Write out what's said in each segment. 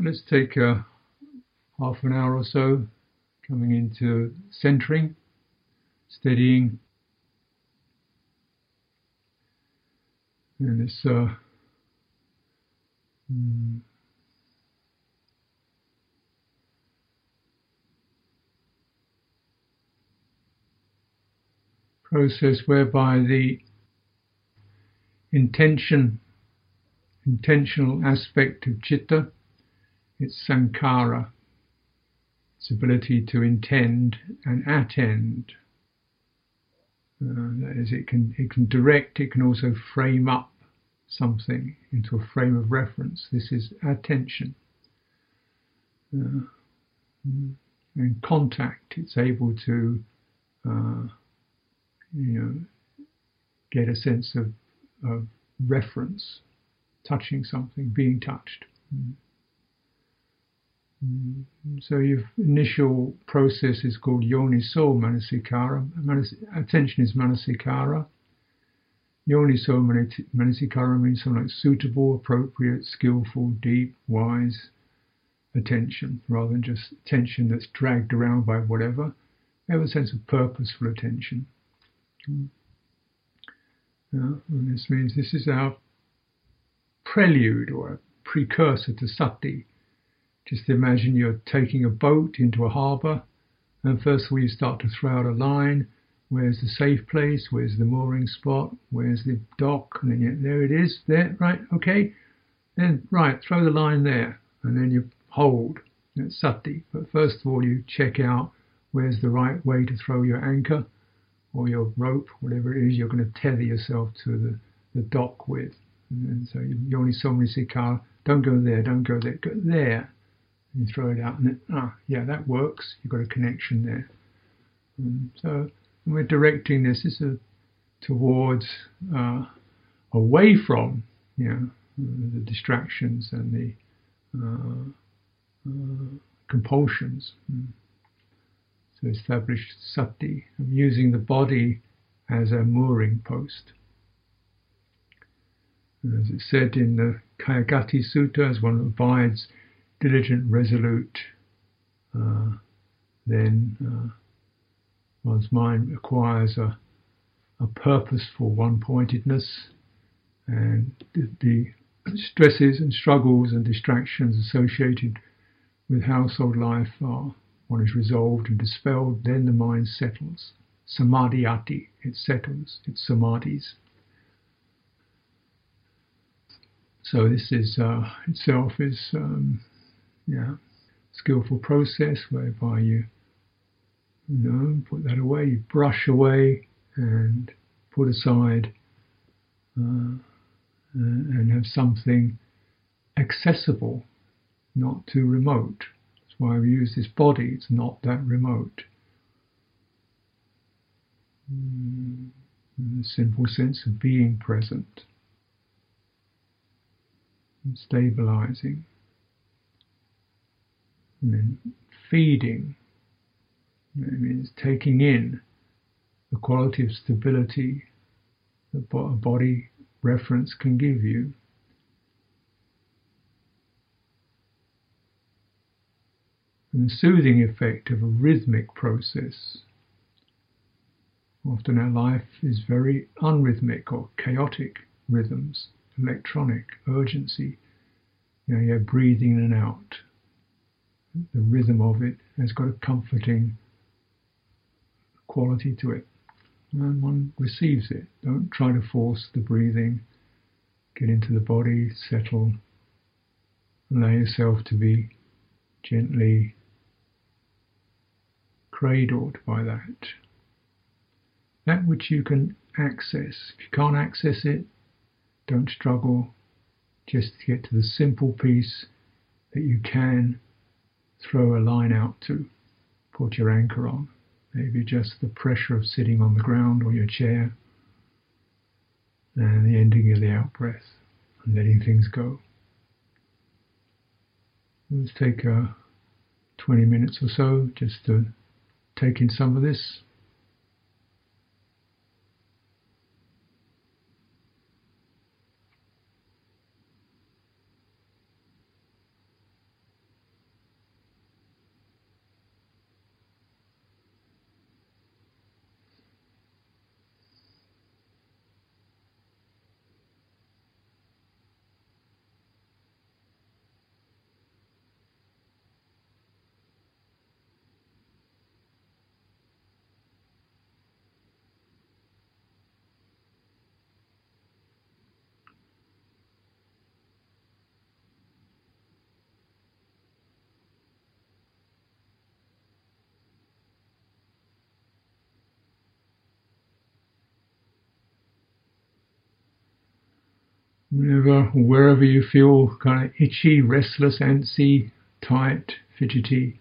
Let's take half an hour or so coming into centering, steadying in this process whereby the intentional aspect of citta, its sankhara, its ability to intend and attend. That is, it can direct, it can also frame up something into a frame of reference. This is attention. And contact, it's able to get a sense of reference, touching something, being touched. So your initial process is called yoniso manasikara. Attention is manasikara. Yoniso manasikara means something like suitable, appropriate, skillful, deep, wise attention, rather than just attention that's dragged around by whatever. Have a sense of purposeful attention. And this means this is our prelude or a precursor to sati. Just imagine you're taking a boat into a harbour, and first of all you start to throw out a line. Where's the safe place? Where's the mooring spot? Where's the dock? And then there it is, there, right, okay. Then, right, throw the line there, and then you hold. That's sati. But first of all you check out where's the right way to throw your anchor, or your rope, whatever it is you're going to tether yourself to the dock with. And so you only somebody say, Carl, don't go there, go there. You throw it out and then, yeah, that works. You've got a connection there. So we're directing this towards, away from, the distractions and the compulsions. So establish sati. I'm using the body as a mooring post. And as it's said in the Kaya Gati Sutta, as one abides diligent, resolute, then one's mind acquires a purposeful one-pointedness, and the stresses and struggles and distractions associated with household life are, one is resolved and dispelled, then the mind settles. Samadhiati, it settles, it's samadhis. So this is itself is skillful process whereby you put that away, you brush away and put aside, and have something accessible, not too remote. That's why we use this body, it's not that remote. In the simple sense of being present, and stabilizing. And then feeding, it means taking in the quality of stability that a body reference can give you. And the soothing effect of a rhythmic process. Often our life is very unrhythmic or chaotic rhythms, electronic, urgency, you're breathing in and out. The rhythm of it has got a comforting quality to it, and one receives it. Don't try to force the breathing. Get into the body, settle, allow yourself to be gently cradled by that. That which you can access. If you can't access it, don't struggle. Just get to the simple piece that you can throw a line out to, put your anchor on, maybe just the pressure of sitting on the ground or your chair, and the ending of the out-breath, and letting things go. Let's take 20 minutes or so just to take in some of this. wherever you feel kind of itchy, restless, antsy, tight, fidgety,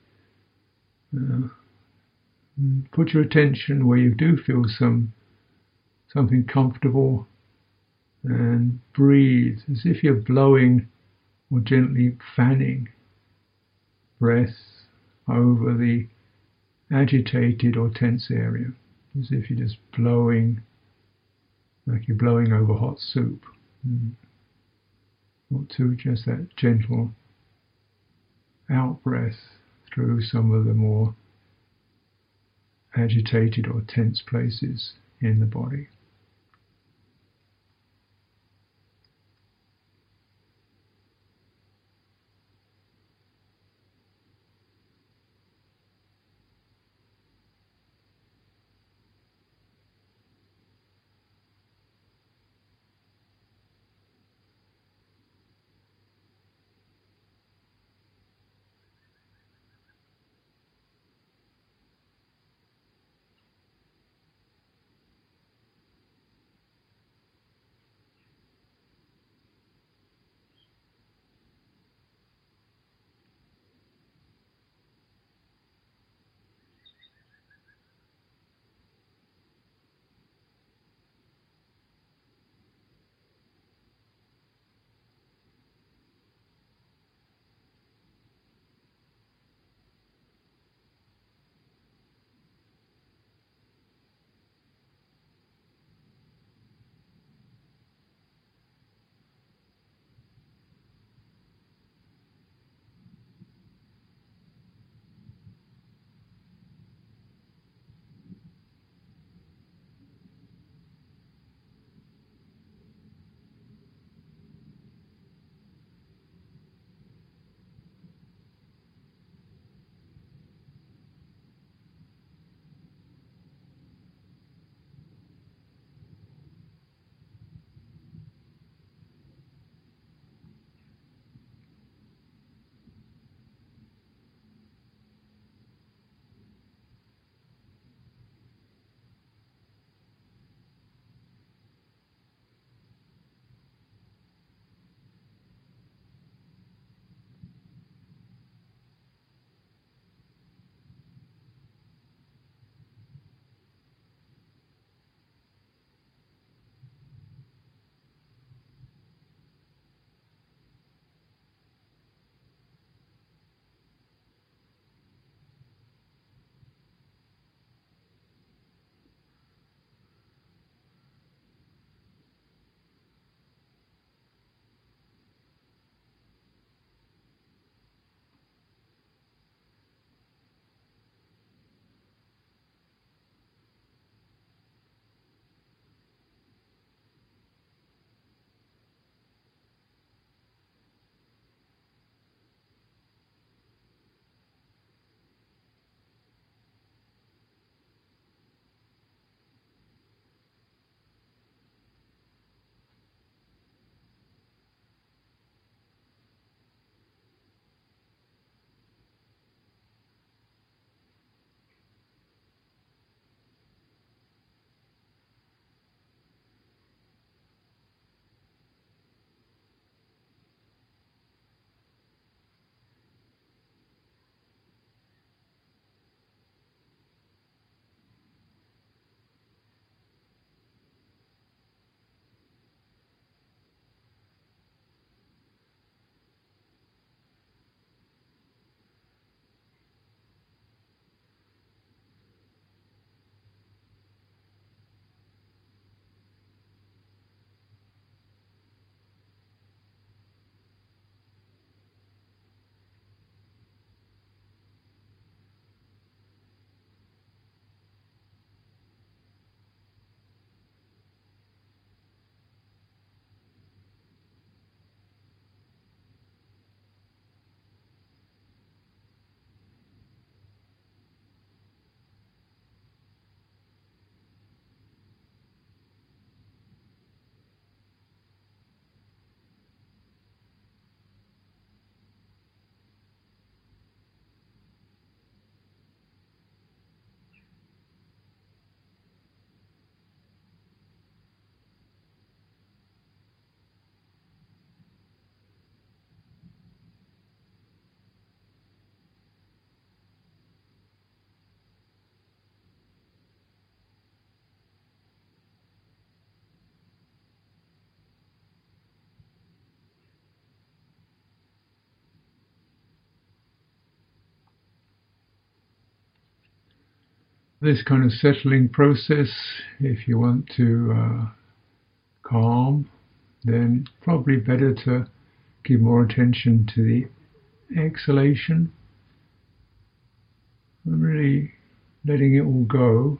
put your attention where you do feel something comfortable, and breathe as if you're blowing or gently fanning breath over the agitated or tense area, as if you're just blowing, like you're blowing over hot soup. Or to just that gentle out breath through some of the more agitated or tense places in the body. this kind of settling process, if you want to calm, then probably better to give more attention to the exhalation and really letting it all go.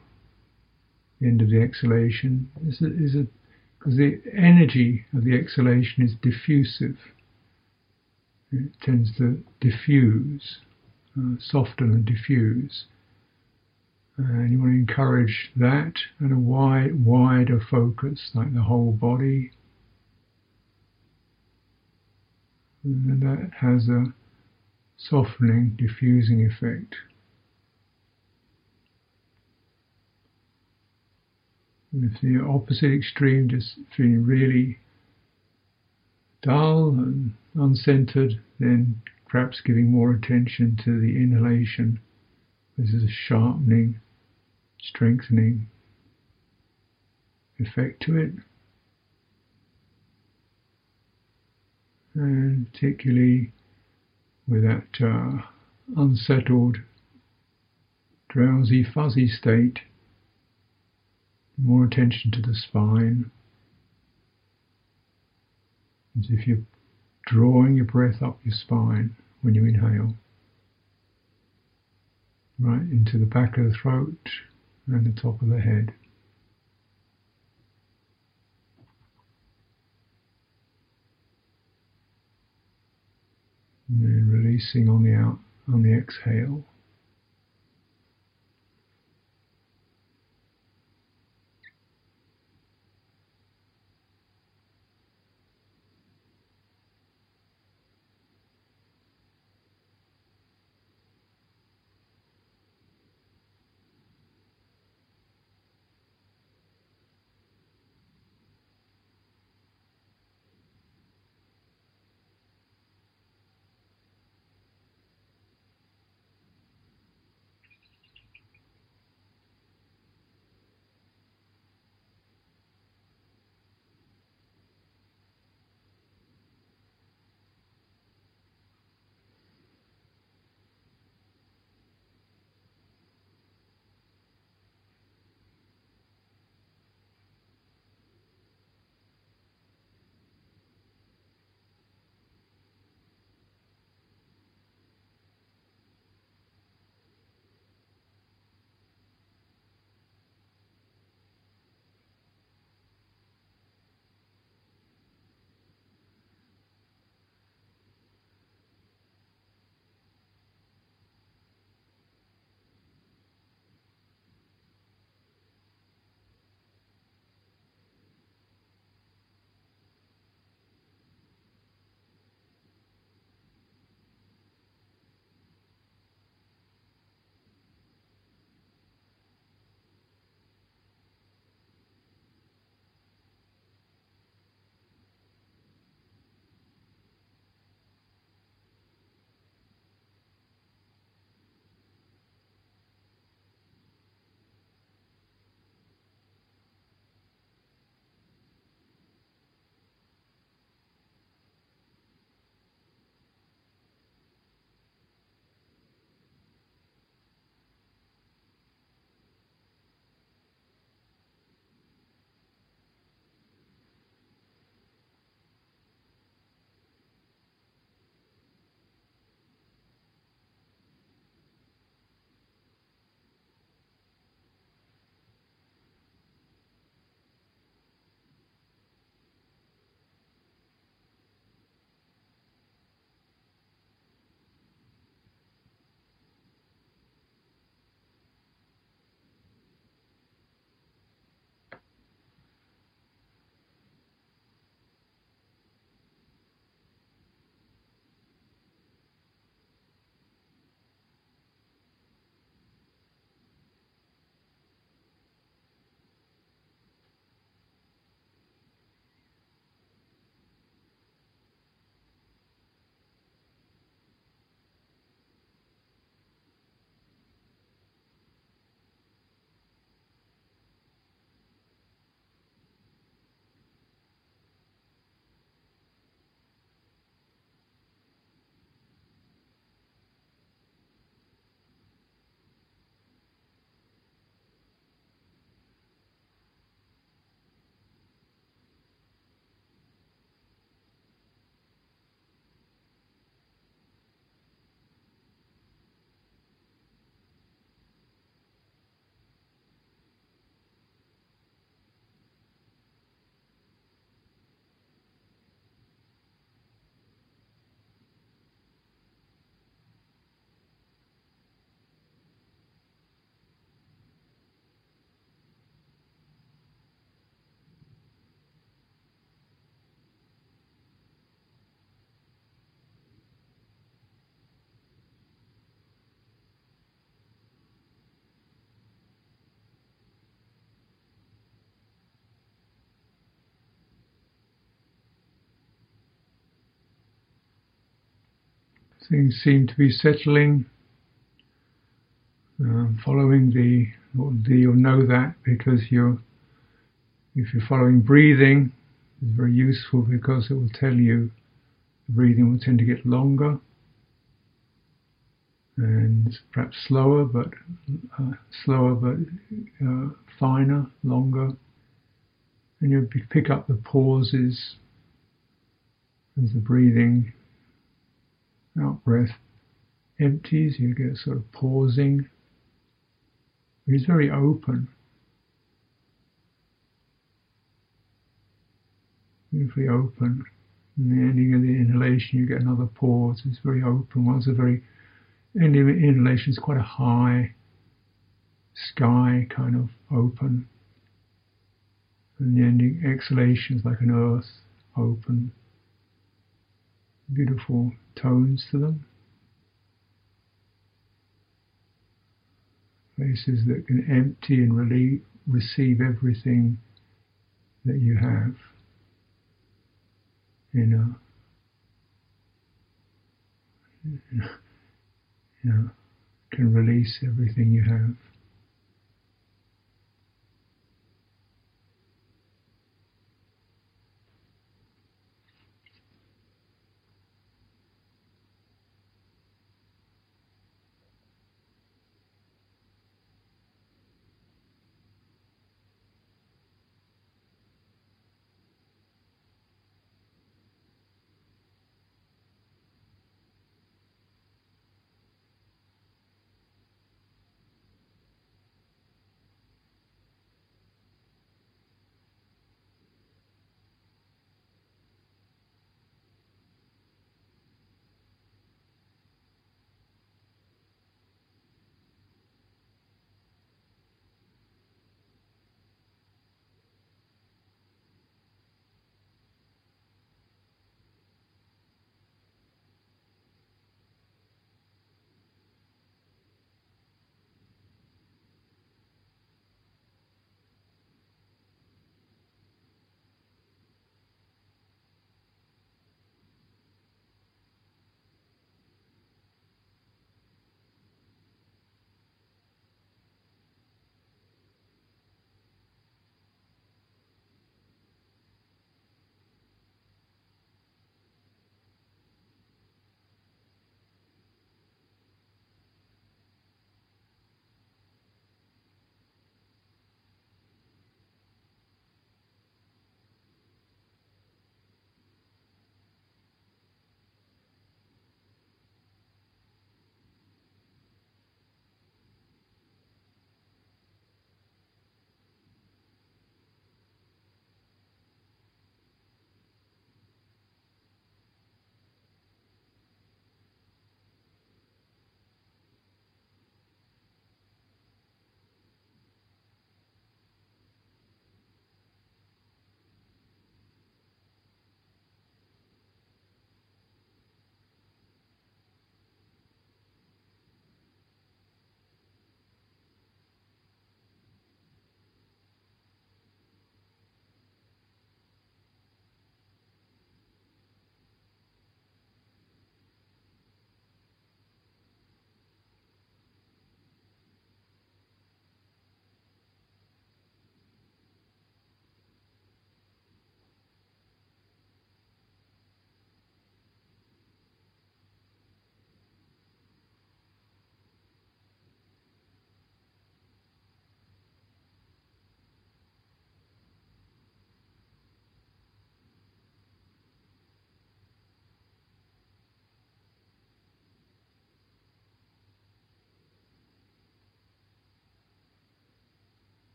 The end of the exhalation is because the energy of the exhalation is diffusive. It tends to diffuse, soften and diffuse. And you want to encourage that and a wider focus, like the whole body. And that has a softening, diffusing effect. And if the opposite extreme, just feeling really dull and uncentered, then perhaps giving more attention to the inhalation. This is a sharpening, strengthening effect to it. And particularly with that unsettled, drowsy, fuzzy state, more attention to the spine, as if you're drawing your breath up your spine when you inhale, right into the back of the throat and the top of the head. And then releasing on the out, on the exhale. Things seem to be settling, following you'll know that because if you're following breathing, it's very useful because it will tell you the breathing will tend to get longer and perhaps slower but finer, longer, and you'll pick up the pauses as the breathing out breath empties. You get sort of pausing, which is very open, beautifully open. In the ending of the inhalation, you get another pause. It's very open. Ending of inhalation is quite a high sky kind of open, and the ending exhalation is like an earth open. Beautiful tones to them. Places that can empty and really receive everything that you have can release everything you have.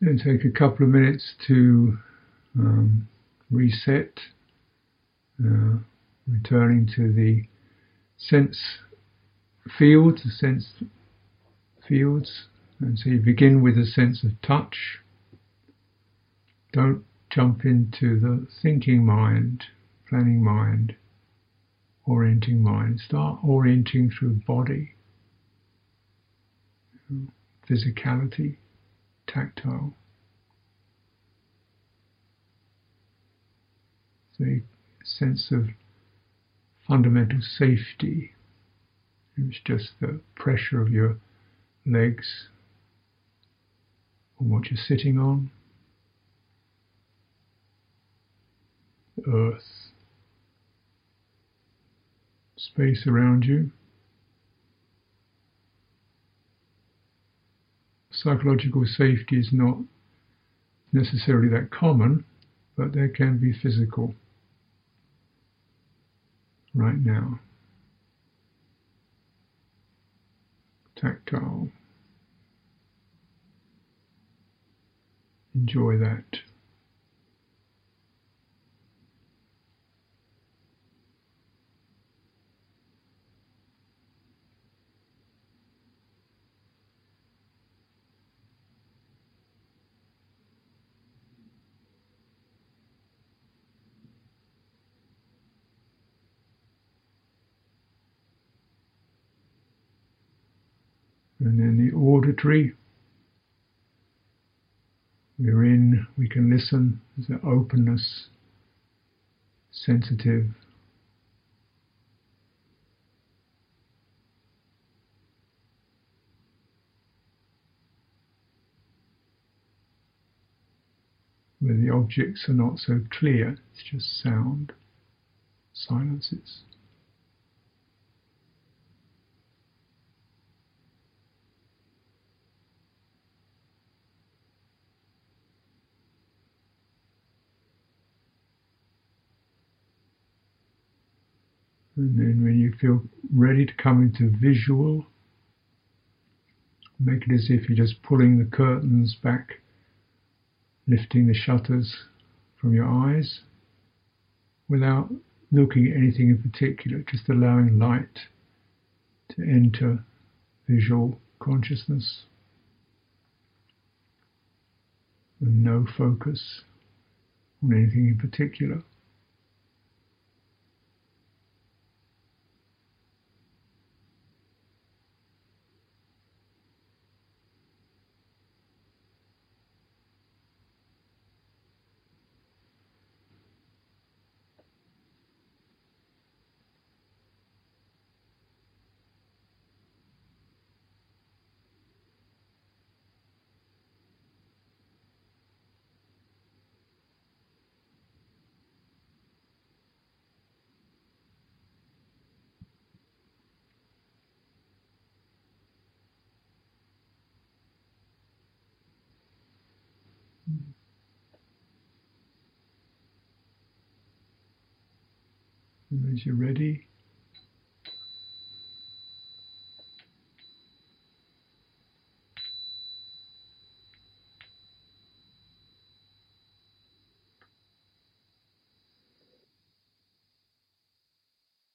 Then take a couple of minutes to reset, returning to the sense fields, and so you begin with a sense of touch. Don't jump into the thinking mind, planning mind, orienting mind. Start orienting through body, physicality, tactile. So a sense of fundamental safety. It's just the pressure of your legs on what you're sitting on. Earth, space around you, psychological safety is not necessarily that common, but there can be physical right now, tactile, enjoy that. And then the auditory, we're in, we can listen, there's an openness, sensitive, where the objects are not so clear, it's just sound, silences. And then when you feel ready to come into visual, make it as if you're just pulling the curtains back, lifting the shutters from your eyes, without looking at anything in particular, just allowing light to enter visual consciousness. And no focus on anything in particular. As you're ready,